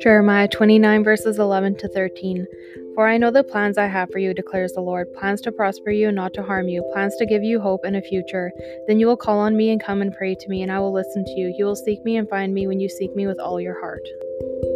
Jeremiah 29 verses 11 to 13. For I know the plans I have for you, declares the Lord, plans to prosper you and not to harm you, plans to give you hope and a future. Then you will call on me and come and pray to me, and I will listen to you. You will seek me and find me when you seek me with all your heart.